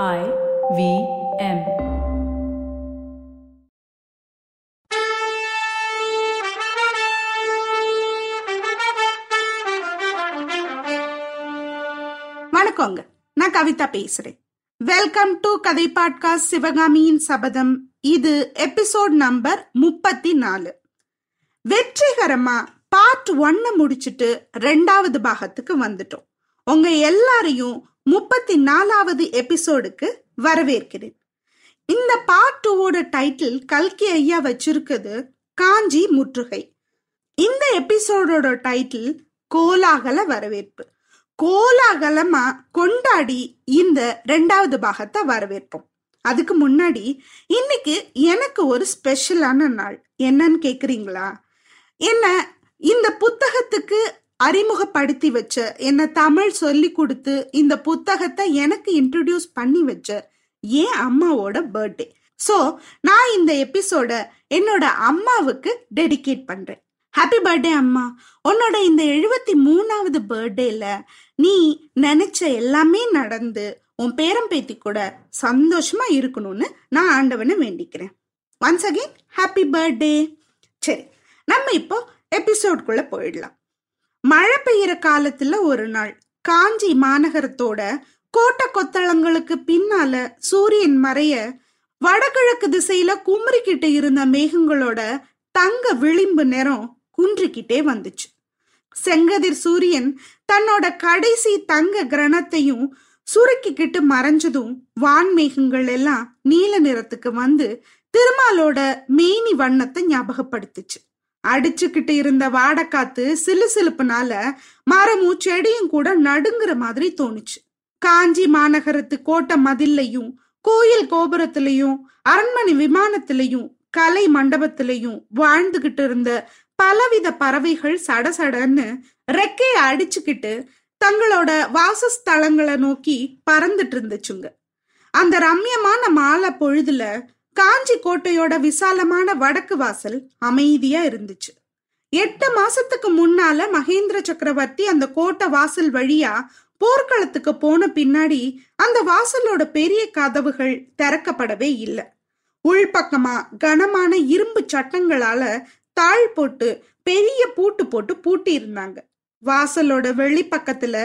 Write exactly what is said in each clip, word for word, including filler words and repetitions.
I V M. வணக்கங்க, நான் கவிதா பேசுறேன். வெல்கம் டு கதை பாட்காஸ்ட் சிவகாமியின் சபதம். இது எபிசோட் நம்பர் முப்பத்தி நாலு. வெற்றிகரமா பார்ட் ஒன்னு முடிச்சுட்டு ரெண்டாவது பாகத்துக்கு வந்துட்டோம். உங்க எல்லாரையும் முப்பத்தி நாலாவது எபிசோடுக்கு வரவேற்கிறேன். இந்த பார்ட் டூவோட டைட்டில் கல்கி ஐயா வச்சிருக்குது காஞ்சி முற்றுகை. இந்த எபிசோடோட டைட்டில் கோலாகல வரவேற்பு. கோலாகலமா கொண்டாடி இந்த ரெண்டாவது பாகத்தை வரவேற்போம். அதுக்கு முன்னாடி இன்னைக்கு எனக்கு ஒரு ஸ்பெஷலான நாள். என்னன்னு கேக்குறீங்களா? என்ன இந்த புத்தகத்துக்கு அறிமுகப்படுத்தி வச்ச, என்ன தமிழ் சொல்லி கொடுத்து இந்த புத்தகத்தை எனக்கு இன்ட்ரடியூஸ் பண்ணி வச்ச என் அம்மாவோட பர்த்டே. ஸோ நான் இந்த எபிசோட என்னோட அம்மாவுக்கு டெடிகேட் பண்றேன். ஹாப்பி பர்த்டே அம்மா. உன்னோட இந்த எழுபத்தி மூணாவது பர்த்டேல நீ நினைச்ச எல்லாமே நடந்து உன் பேரம்பேத்தி கூட சந்தோஷமா இருக்கணும்னு நான் ஆண்டவனை வேண்டிக்கிறேன். Once again happy birthday. சரி, நம்ம இப்போ எபிசோட்குள்ள போயிடலாம். மழை பெய்யற காலத்துல ஒரு நாள் காஞ்சி மாநகரத்தோட கோட்டை கொத்தளங்களுக்கு பின்னால சூரியன் மறைய வடகிழக்கு திசையில குமரிக்கிட்ட இருந்த மேகங்களோட தங்க விளிம்பு நிறம் குன்றிக்கிட்டே வந்துச்சு. செங்கதிர் சூரியன் தன்னோட கடைசி தங்க கிரணத்தையும் சுருக்கிக்கிட்டு மறைஞ்சதும் வான்மேகங்கள் எல்லாம் நீல நிறத்துக்கு வந்து திருமாலோட மேனி வண்ணத்தை ஞாபகப்படுத்துச்சு. அடிச்சுக்கிட்டு இருந்த வாடக்காத்து சிலு சிலுப்புனால மரமும் செடியும் கூட நடுங்குற மாதிரி தோணுச்சு. காஞ்சி மாநகரத்து கோட்டை மதில்லையும் கோயில் கோபுரத்திலையும் அரண்மனை விமானத்திலையும் கலை மண்டபத்திலையும் வாழ்ந்துகிட்டு இருந்த பலவித பறவைகள் சடசடன்னு ரெக்கைய அடிச்சுக்கிட்டு தங்களோட வாசஸ்தலங்களை நோக்கி பறந்துட்டு இருந்துச்சுங்க. அந்த ரம்யமான மாலை பொழுதுல காஞ்சி கோட்டையோட விசாலமான வடக்கு வாசல் அமைதியா இருந்துச்சு. எட்டு மாசத்துக்கு முன்னால மகேந்திர சக்கரவர்த்தி அந்த கோட்டை வாசல் வழியா போர்க்களத்துக்கு போன பின்னாடி அந்த வாசலோட பெரிய கதவுகள் திறக்கப்படவே இல்லை. உள்பக்கமா கனமான இரும்பு சட்டங்களால தாழ் போட்டு பெரிய பூட்டு போட்டு பூட்டி இருந்தாங்க. வாசலோட வெளிப்பக்கத்துல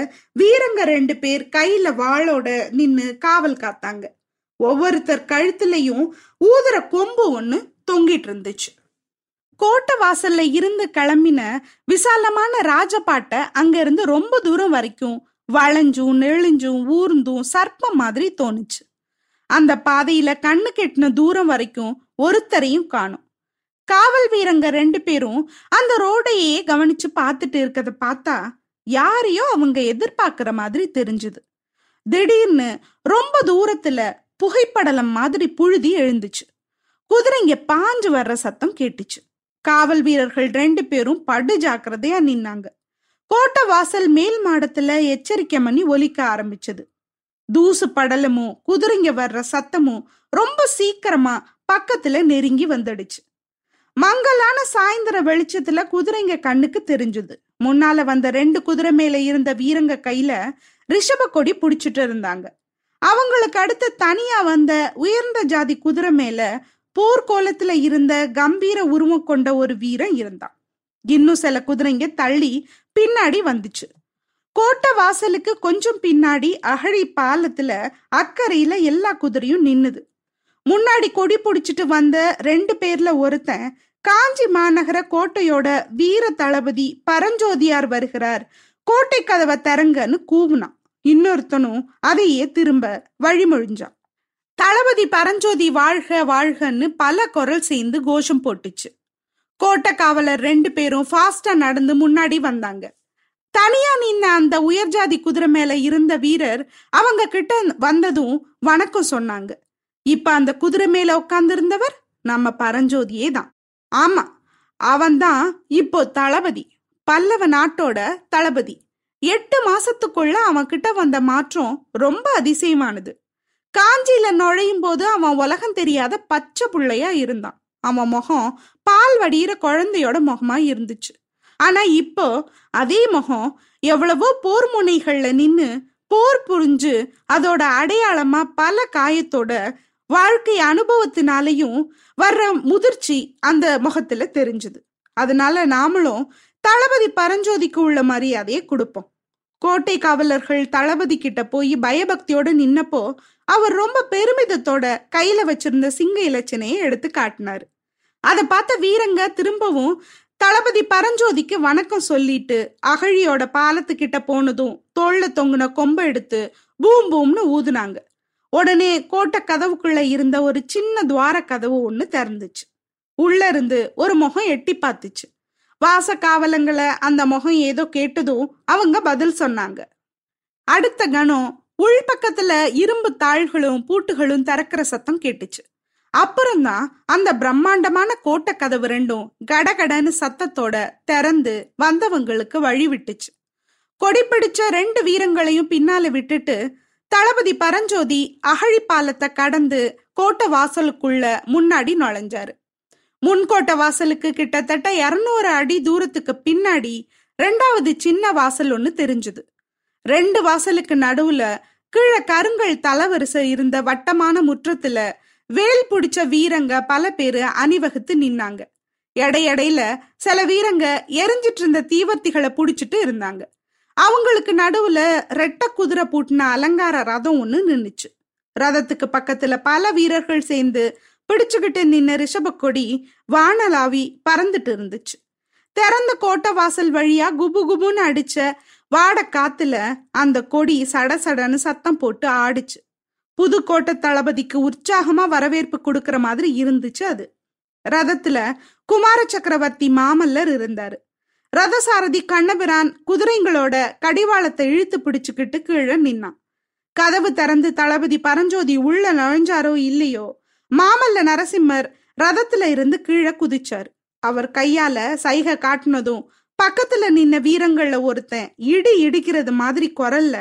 வீரங்க ரெண்டு பேர் கையில வாளோட நின்னு காவல் காத்தாங்க. ஒவ்வொருத்தர் கழுத்துலயும் ஊதுற கொம்பு ஒண்ணு தொங்கிட்டு இருந்துச்சு. கோட்டை வாசல்ல இருந்து கிளம்பின விசாலமான ராஜபாட்டை அங்க இருந்து ரொம்ப தூரம் வரைக்கும் வளைஞ்சும் நெளிஞ்சும் ஊர்ந்தும் சர்ப்பம் மாதிரி தோணுச்சு. அந்த பாதையில கண்ணு கெட்டின தூரம் வரைக்கும் ஒருத்தரையும் காணும். காவல் வீரங்க ரெண்டு பேரும் அந்த ரோடையே கவனிச்சு பார்த்துட்டு இருக்கிறத பார்த்தா யாரையோ அவங்க எதிர்பார்க்கிற மாதிரி தெரிஞ்சுது. திடீர்னு ரொம்ப தூரத்துல புகைப்படலம் மாதிரி புழுதி எழுந்துச்சு. குதிரைங்க பாஞ்சு வர்ற சத்தம் கேட்டுச்சு. காவல் வீரர்கள் ரெண்டு பேரும் படு ஜாக்கிரதையா நின்னாங்க. கோட்டை வாசல் மேல் மாடத்துல எச்சரிக்கை மணி ஒலிக்க ஆரம்பிச்சது. தூசு படலமும் குதிரைங்க வர்ற சத்தமும் ரொம்ப சீக்கிரமா பக்கத்துல நெருங்கி வந்துடுச்சு. மங்கலான சாயந்தர வெளிச்சத்துல குதிரைங்க கண்ணுக்கு தெரிஞ்சுது. முன்னால வந்த ரெண்டு குதிரை மேல இருந்த வீரங்க கையில ரிஷப கொடி புடிச்சிட்டு இருந்தாங்க. அவங்களுக்கு அடுத்து தனியா வந்த உயர்ந்த ஜாதி குதிரை மேல போர்க்கோலத்துல இருந்த கம்பீர உருவம் கொண்ட ஒரு வீரன் இருந்தான். இன்னும் சில குதிரைங்க தள்ளி பின்னாடி வந்துச்சு. கோட்டை வாசலுக்கு கொஞ்சம் பின்னாடி அகழி பாலத்துல அக்கறையில எல்லா குதிரையும் நின்னுது. முன்னாடி கொடி பிடிச்சிட்டு வந்த ரெண்டு பேர்ல ஒருத்தன் காஞ்சி மாநகர கோட்டையோட வீர தளபதி பரஞ்சோதியார் வருகிறார், கோட்டை கதவை திறங்கன்னு கூவுனான். இன்னொருத்தனும் அதையே திரும்ப வழிமொழிஞ்சான். தளபதி பரஞ்சோதி வாழ்க வாழ்கன்னு பல குரல் சேர்ந்து கோஷம் போட்டுச்சு. கோட்டை காவலர் ரெண்டு பேரும் ஃபாஸ்டா நடந்து முன்னாடி வந்தாங்க. தனியா நின்ன அந்த உயர்ஜாதி குதிரை மேல இருந்த வீரர் அவங்க கிட்ட வந்ததும் வணக்கம் சொன்னாங்க. இப்ப அந்த குதிரை மேல உட்கார்ந்திருந்தவர் நம்ம பரஞ்சோதியே தான். ஆமா, அவன்தான் இப்போ தளபதி, பல்லவ நாட்டோட தளபதி. எட்டு மாசத்துக்குள்ள அவன் கிட்ட வந்த மாற்றம் ரொம்ப அதிசயமானது. காஞ்சியில நுழையும் போது அவன் உலகம் தெரியாத பச்சை புள்ளையா இருந்தான். அவன் முகம் பால் வடிகிற குழந்தையோட முகமா இருந்துச்சு. ஆனா இப்போ அதே முகம் எவ்வளவோ போர் முனைகள்ல நின்னு போர் புரிஞ்சு அதோட அடையாளமா பல காயத்தோட வாழ்க்கை அனுபவத்தினாலையும் வர்ற முதிர்ச்சி அந்த முகத்துல தெரிஞ்சுது. அதனால நாமளும் தளபதி பரஞ்சோதிக்கு உள்ள மரியாதையை கொடுப்போம். கோட்டை காவலர்கள் தளபதி கிட்ட போய் பயபக்தியோட நின்னப்போ அவர் ரொம்ப பெருமிதத்தோட கையில வச்சிருந்த சிங்க இலச்சினையை எடுத்து காட்டினாரு. அதை பார்த்த வீரங்க திரும்பவும் தளபதி பரஞ்சோதிக்கு வணக்கம் சொல்லிட்டு அகழியோட பாலத்துக்கிட்ட போனதும் தோல்ல தொங்குன கொம்பை எடுத்து பூம் பூம்னு ஊதுனாங்க. உடனே கோட்டை கதவுக்குள்ள இருந்த ஒரு சின்ன துவார கதவு ஒண்ணு திறந்துச்சு. உள்ள இருந்து ஒரு முகம் எட்டி பார்த்துச்சு. வாச காவலங்களை அந்த முகம் ஏதோ கேட்டதும் அவங்க பதில் சொன்னாங்க. அடுத்த கணம் உள் பக்கத்துல இரும்பு தாள்களும் பூட்டுகளும் திறக்கிற சத்தம் கேட்டுச்சு. அப்புறம்தான் அந்த பிரம்மாண்டமான கோட்டை கதவு ரெண்டும் கடகடன்னு சத்தத்தோட திறந்து வந்தவங்களுக்கு வழி விட்டுச்சு. கொடி பிடிச்ச ரெண்டு வீரங்களையும் பின்னால விட்டுட்டு தளபதி பரஞ்சோதி அகழிப்பாலத்தை கடந்து கோட்டை வாசலுக்குள்ள முன்னாடி நுழைஞ்சாரு. முன்கோட்டை வாசலுக்கு கிட்டத்தட்ட இருநூறு அடி தூரத்துக்கு பின்னாடி ரெண்டாவது சின்ன வாசல் ஒன்று தெரிஞ்சுது. ரெண்டு வாசலுக்கு நடுவுல கீழே கருங்கல் தலவரிசை இருந்த வட்டமான முற்றத்துல வேல் பிடிச்ச வீரங்க பல பேரு அணிவகுத்து நின்னாங்க. எடையடையில சில வீரங்க எரிஞ்சிட்டு இருந்த தீவர்த்திகளை பிடிச்சிட்டு இருந்தாங்க. அவங்களுக்கு நடுவுல ரெட்டை குதிரை பூட்டின அலங்கார ரதம் ஒன்று நின்றுச்சு. ரதத்துக்கு பக்கத்துல பல வீரர்கள் சேர்ந்து பிடிச்சுக்கிட்டு நின்ன ரிஷப கொடி வானலாவி பறந்துட்டு இருந்துச்சு. திறந்த கோட்டை வாசல் வழியா குபு குபுன்னு அடிச்ச வாட காத்துல அந்த கொடி சடசடன்னு சத்தம் போட்டு ஆடிச்சு. புது கோட்டை தளபதிக்கு உற்சாகமா வரவேற்பு கொடுக்கற மாதிரி இருந்துச்சு. அது ரதத்துல குமார சக்கரவர்த்தி மாமல்லர் இருந்தாரு. ரதசாரதி கண்ணபிரான் குதிரைங்களோட கடிவாளத்தை இழுத்து பிடிச்சுக்கிட்டு கீழே நின்னான். கதவு திறந்து தளபதி பரஞ்சோதி உள்ள நுழைஞ்சாரோ இல்லையோ, மாமல்ல நரசிம்மர் ரதத்துல இருந்து கீழே குதிச்சாரு. அவர் கையால சைகை காட்டினதும் பக்கத்துல நின்ன வீரங்கள்ல ஒருத்தன் இடி இடிக்கிறது மாதிரி குரல்ல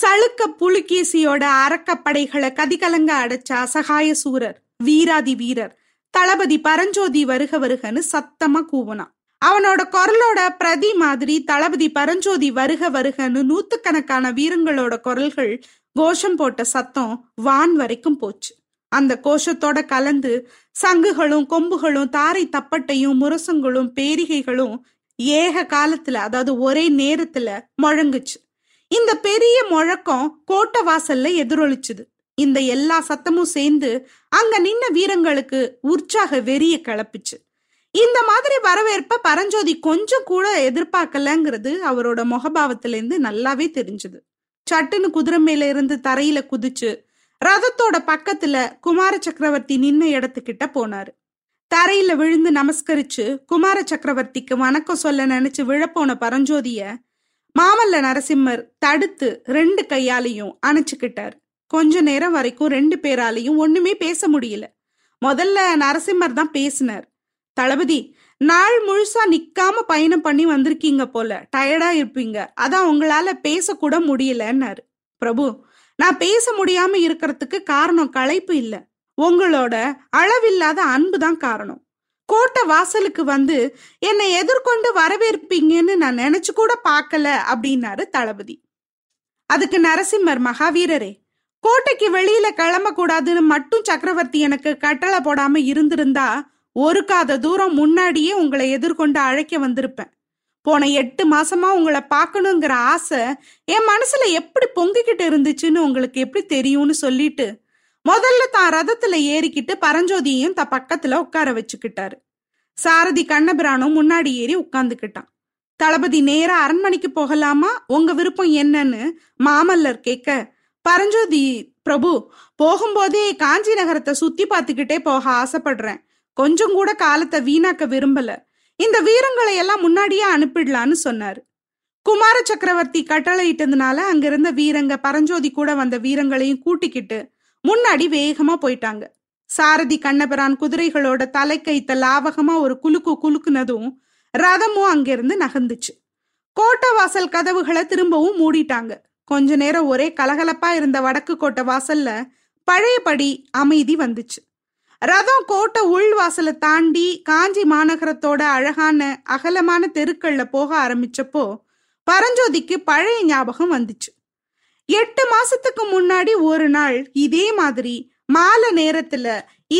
சளுக்க புலிகேசியோட அரக்கப்படைகளை கதிகலங்க அடைச்ச அசகாய சூரர் வீராதி வீரர் தளபதி பரஞ்சோதி வருக வருகன்னு சத்தமா கூவனான். அவனோட குரலோட பிரதி மாதிரி தளபதி பரஞ்சோதி வருக வருகன்னு நூத்துக்கணக்கான வீரங்களோட குரல்கள் கோஷம் போட்ட சத்தம் வான் வரைக்கும் போச்சு. அந்த கோஷத்தோட கலந்து சங்குகளும் கொம்புகளும் தாரை தப்பட்டையும் முரசங்களும் பேரிகைகளும் ஏக காலத்துல, அதாவது ஒரே நேரத்துல முழங்குச்சு. இந்த பெரிய முழக்கம் கோட்டை வாசல்ல எதிரொலிச்சுது. இந்த எல்லா சத்தமும் சேர்ந்து அங்க நின்ன வீரங்களுக்கு உற்சாக வெறிய கிளப்பிச்சு. இந்த மாதிரி வரவேற்ப பரஞ்சோதி கொஞ்சம் கூட எதிர்பார்க்கலங்கிறது அவரோட முகபாவத்திலேருந்து நல்லாவே தெரிஞ்சுது. சட்டுன்னு குதிரை மேல இருந்து தரையில குதிச்சு ரதத்தோட பக்கத்துல குமார சக்கரவர்த்தி நின்ன இடத்துக்கிட்ட போனாரு. தரையில விழுந்து நமஸ்கரிச்சு குமார சக்கரவர்த்திக்கு வணக்கம் சொல்ல நினைச்சு விழப்போன பரஞ்சோதிய மாமல்ல நரசிம்மர் தடுத்து ரெண்டு கையாலையும் அணைச்சுக்கிட்டாரு. கொஞ்ச நேரம் வரைக்கும் ரெண்டு பேராலையும் ஒண்ணுமே பேச முடியல. முதல்ல நரசிம்மர் தான் பேசினார். தளபதி, நாள் முழுசா நிக்காம பயணம் பண்ணி வந்திருக்கீங்க போல, டயர்டா இருப்பீங்க, அதான் உங்களால பேசக்கூட முடியலன்னாரு. பிரபு, நான் பேச முடியாம இருக்கிறதுக்கு காரணம் களைப்பு இல்ல, உங்களோட அளவில்லாத அன்பு தான் காரணம். கோட்டை வாசலுக்கு வந்து என்னை எதிர்கொண்டு வரவேற்பீங்கன்னு நான் நினைச்சு கூட பார்க்கல அப்படின்னாரு தளபதி. அதுக்கு நரசிம்மர், மகாவீரரே, கோட்டைக்கு வெளியில கிளம்பக்கூடாதுன்னு மட்டும் சக்கரவர்த்தி எனக்கு கட்டளை போடாம இருந்திருந்தா ஒரு காத தூரம் முன்னாடியே உங்களை எதிர்கொண்டு அழைக்க வந்திருப்பேன். போன எட்டு மாசமா உங்களை பார்க்கணுங்கிற ஆசை என் மனசுல எப்படி பொங்கிக்கிட்டு இருந்துச்சுன்னு உங்களுக்கு எப்படி தெரியும்னு சொல்லிட்டு முதல்ல தான் ரதத்துல ஏறிக்கிட்டு பரஞ்சோதியையும் த பக்கத்துல உட்கார வச்சுக்கிட்டாரு. சாரதி கண்ணபிரானும் முன்னாடி ஏறி உட்கார்ந்துக்கிட்டான். தளபதி நேரா அரண்மனைக்கு போகலாமா, உங்க விருப்பம் என்னன்னு மாமல்லர் கேட்க, பரஞ்சோதி, பிரபு, போகும்போதே காஞ்சி நகரத்தை சுத்தி பார்த்துக்கிட்டே போக ஆசைப்படுறேன், கொஞ்சம் கூட காலத்தை வீணாக்க விரும்பல, இந்த வீரங்களை எல்லாம் முன்னாடியே அனுப்பிடலான்னு சொன்னாரு. குமார சக்கரவர்த்தி கட்டளையிட்டதுனால அங்கிருந்த வீரங்க பரஞ்சோதி கூட வந்த வீரங்களையும் கூட்டிக்கிட்டு முன்னாடி வேகமா போயிட்டாங்க. சாரதி கண்ணபிரான் குதிரைகளோட தலைக்கயித்த லாவகமா ஒரு குலுக்கு குலுக்குனதும் ரதமும் அங்கிருந்து நகர்ந்துச்சு. கோட்டை வாசல் கதவுகளை திரும்பவும் மூடிட்டாங்க. கொஞ்ச நேரம் ஒரே கலகலப்பா இருந்த வடக்கு கோட்டை வாசல்ல பழையபடி அமைதி வந்துச்சு. ரதம் கோட்டை உள் வாசலை தாண்டி காஞ்சி மாநகரத்தோட அழகான அகலமான தெருக்கள்ல போக ஆரம்பிச்சப்போ பரஞ்சோதிக்கு பழைய ஞாபகம் வந்துச்சு. எட்டு மாசத்துக்கு முன்னாடி ஒரு நாள் இதே மாதிரி மாலை நேரத்துல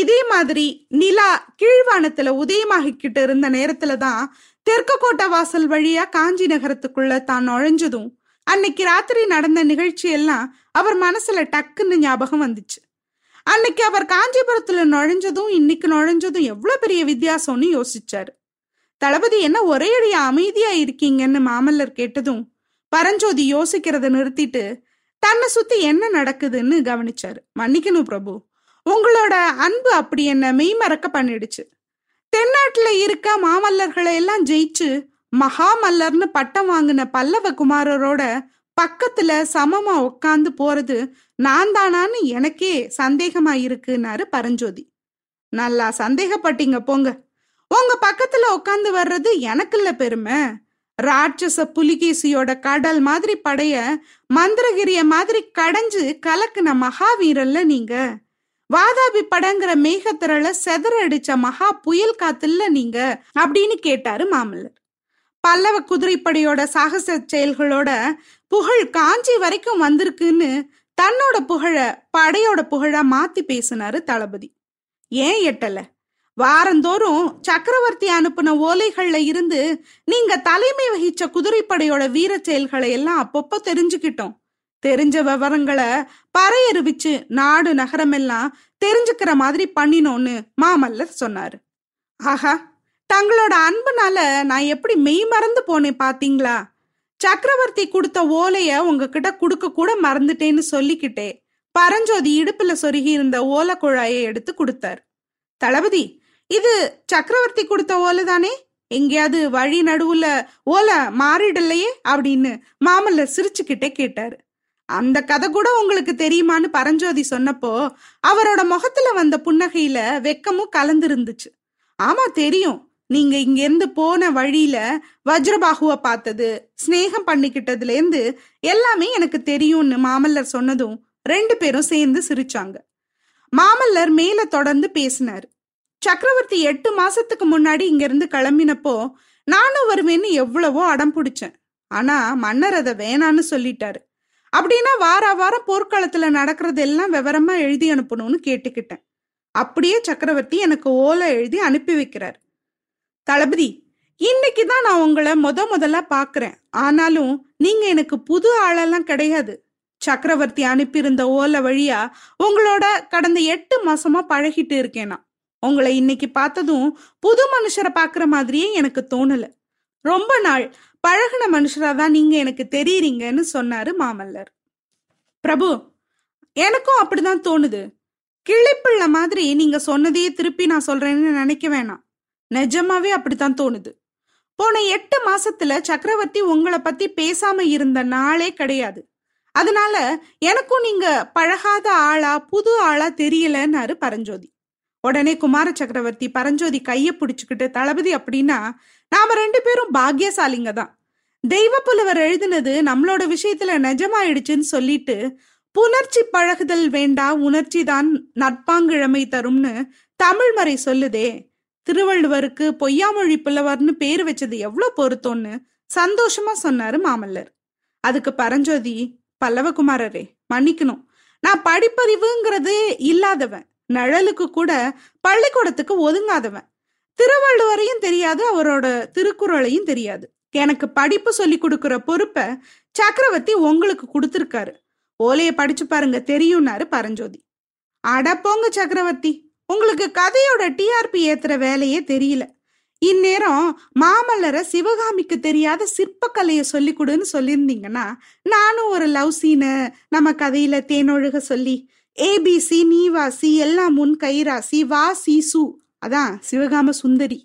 இதே மாதிரி நிலா கீழ்வானத்துல உதயமாகிக்கிட்டு இருந்த நேரத்துலதான் தெற்கு கோட்டை வாசல் வழியா காஞ்சி நகரத்துக்குள்ள தான் நுழைஞ்சதும் அன்னைக்கு ராத்திரி நடந்த நிகழ்ச்சி எல்லாம் அவர் மனசுல டக்குன்னு ஞாபகம் வந்துச்சு. அன்னைக்கு அவர் காஞ்சிபுரத்துல நுழைஞ்சதும் இன்னைக்கு நுழைஞ்சதும் எவ்வளவு பெரிய வித்தியாசம்னு யோசிச்சாரு. தளபதி என்ன ஒரே அடியா அமைதியா இருக்கீங்கன்னு மாமல்லர் கேட்டதும் பரஞ்சோதி யோசிக்கிறத நிறுத்திட்டு தன்னை சுத்தி என்ன நடக்குதுன்னு கவனிச்சாரு. மன்னிக்கணும் பிரபு, உங்களோட அன்பு அப்படி என்ன மெய்மறக்க பண்ணிடுச்சு. தென்னாட்டுல இருக்க மாமல்லர்களை எல்லாம் ஜெயிச்சு மகாமல்லர்னு பட்டம் வாங்கின பல்லவ குமாரரோட பக்கத்துல சமமா உட்காந்து போறது நான் தானான்னு எனக்கே சந்தேகமா இருக்குன்னாரு பரஞ்சோதி. நல்லா சந்தேகப்பட்டீங்க போங்க, உங்க பக்கத்துல உட்காந்து வர்றது எனக்குள்ள பெருமை. ராட்சச புலிகேசியோட கடல் மாதிரி படைய மந்திரகிரிய மாதிரி கடைஞ்சு கலக்குன மகாவீரல்ல நீங்க. வாதாபி படங்கிற மேகத்திரள செதறடிச்ச மகா புயல் காத்துல நீங்க அப்படின்னு கேட்டாரு மாமல்லர். பல்லவ குதிரைப்படையோட சாகச செயல்களோட புகழ் காஞ்சி வரைக்கும் வந்திருக்குன்னு தன்னோட புகழ படையோட புகழா மாத்தி பேசினாரு தளபதி. ஏன் எட்டல? வாரந்தோறும் சக்கரவர்த்தி அனுப்புன ஓலைகள்ல இருந்து நீங்க தலைமை வகிச்ச குதிரைப்படையோட வீர செயல்களை எல்லாம் அப்பப்போ தெரிஞ்சுக்கிட்டோம். தெரிஞ்ச விவரங்களை பறையறிவிச்சு நாடு நகரமெல்லாம் தெரிஞ்சுக்கிற மாதிரி பண்ணினோன்னு மாமல்லர் சொன்னாரு. ஆஹா, தங்களோட அன்புனால நான் எப்படி மெய் மறந்து போனேன் பாத்தீங்களா? சக்கரவர்த்தி கொடுத்த ஓலைய உங்ககிட்ட கொடுக்க கூட மறந்துட்டேன்னு சொல்லிக்கிட்டே பரஞ்சோதி இடுப்புல சொருகி இருந்த ஓலை குழாயை எடுத்து கொடுத்தாரு. தளபதி, இது சக்கரவர்த்தி கொடுத்த ஓலை தானே? எங்கேயாவது வழி நடுவுல ஓலை மாறிடலையே அப்படின்னு மாமல்லர் சிரிச்சுக்கிட்டே கேட்டாரு. அந்த கதை கூட உங்களுக்கு தெரியுமான்னு பரஞ்சோதி சொன்னப்போ அவரோட முகத்துல வந்த புன்னகையில வெக்கமும் கலந்துருந்துச்சு. ஆமா தெரியும், நீங்க இங்க இருந்து போன வழியில வஜ்ரபாகுவை பார்த்தது, ஸ்நேகம் பண்ணிக்கிட்டதுல இருந்து எல்லாமே எனக்கு தெரியும்னு மாமல்லர் சொன்னதும் ரெண்டு பேரும் சேர்ந்து சிரிச்சாங்க. மாமல்லர் மேல தொடர்ந்து பேசினாரு. சக்கரவர்த்தி எட்டு மாசத்துக்கு முன்னாடி இங்க இருந்து கிளம்பினப்போ நானும் வருவேன்னு எவ்வளவோ அடம் பிடிச்சேன். ஆனா மன்னர் அதை வேணான்னு சொல்லிட்டாரு. அப்படின்னா வார வாரம் போர்க்களத்துல நடக்கிறது எல்லாம் விவரமா எழுதி அனுப்பணும்னு கேட்டுக்கிட்டேன். அப்படியே சக்கரவர்த்தி எனக்கு ஓலை எழுதி அனுப்பி வைக்கிறார். தளபதி, இன்னைக்குதான் நான் உங்களை முத முதலா பாக்குறேன். ஆனாலும் நீங்க எனக்கு புது ஆளெல்லாம் கிடையாது. சக்கரவர்த்தி அனுப்பியிருந்த ஓலை வழியா உங்களோட கடந்த எட்டு மாசமா பழகிட்டு இருக்கேனா. உங்களை இன்னைக்கு பார்த்ததும் புது மனுஷரை பாக்குற மாதிரியே எனக்கு தோணல. ரொம்ப நாள் பழகின மனுஷராதான் நீங்க எனக்கு தெரியுறீங்கன்னு சொன்னாரு மாமல்லர். பிரபு, எனக்கும் அப்படிதான் தோணுது. கிளிப்பிள்ள மாதிரி நீங்க சொன்னதையே திருப்பி நான் சொல்றேன்னு நினைக்க வேணாம். நிஜமாவே அப்படித்தான் தோணுது. போன எட்டு மாசத்துல சக்கரவர்த்தி உங்களை பத்தி பேசாம இருந்த நாளே கிடையாது. அதனால எனக்கும் நீங்க பழகாத ஆளா புது ஆளா தெரியலன்னாரு பரஞ்சோதி. உடனே குமார சக்கரவர்த்தி பரஞ்சோதி கைய பிடிச்சுக்கிட்டு, தளபதி, அப்படின்னா நாம ரெண்டு பேரும் பாக்யசாலிங்க தான். தெய்வ புலவர் எழுதுனது நம்மளோட விஷயத்துல நிஜமாயிடுச்சுன்னு சொல்லிட்டு புணர்ச்சி பழகுதல் வேண்டா, உணர்ச்சி தான் நட்பாங்கிழமை தரும்னு தமிழ் மறை சொல்லுதே. திருவள்ளுவருக்கு பொய்யாமொழி புலவர்னு பேர் வச்சது எவ்வளவு பொருத்தம்னு சந்தோஷமா சொன்னாரு மாமல்லர். அதுக்கு பரஞ்சோதி, பல்லவகுமாரரே மன்னிக்கணும், நான் படிப்பறிவுங்கிறது இல்லாதவன், நிழலுக்கு கூட பள்ளிக்கூடத்துக்கு ஒதுங்காதவன், திருவள்ளுவரையும் தெரியாது, அவரோட திருக்குறளையும் தெரியாது. எனக்கு படிப்பு சொல்லி கொடுக்குற பொறுப்பை சக்கரவர்த்தி உங்களுக்கு கொடுத்துருக்காரு. ஓலைய படிச்சு பாருங்க தெரியும்னாரு பரஞ்சோதி. அட போங்க சக்கரவர்த்தி, உங்களுக்கு கதையோட டிஆர்பி ஏத்துற வேலையே தெரியல. இந்நேரம் மாமல்லரை சிவகாமிக்கு தெரியாத சிற்பக்கலையை சொல்லி கொடுன்னு சொல்லியிருந்தீங்கன்னா நானும் ஒரு லவ் சீனை நம்ம கதையில தேனொழுக சொல்லி ஏபிசி நீவாசி எல்லாம் முன் கைராசி வா சி சு அதான் சிவகாம சுந்தரி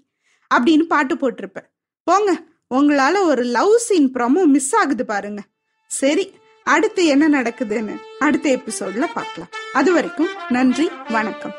அப்படின்னு பாட்டு போட்டிருப்பேன். போங்க, உங்களால ஒரு லவ் சீன் ப்ரோமோ மிஸ் ஆகுது பாருங்க. சரி, அடுத்து என்ன நடக்குதுன்னு அடுத்த எபிசோட்ல பார்க்கலாம். அது வரைக்கும் நன்றி, வணக்கம்.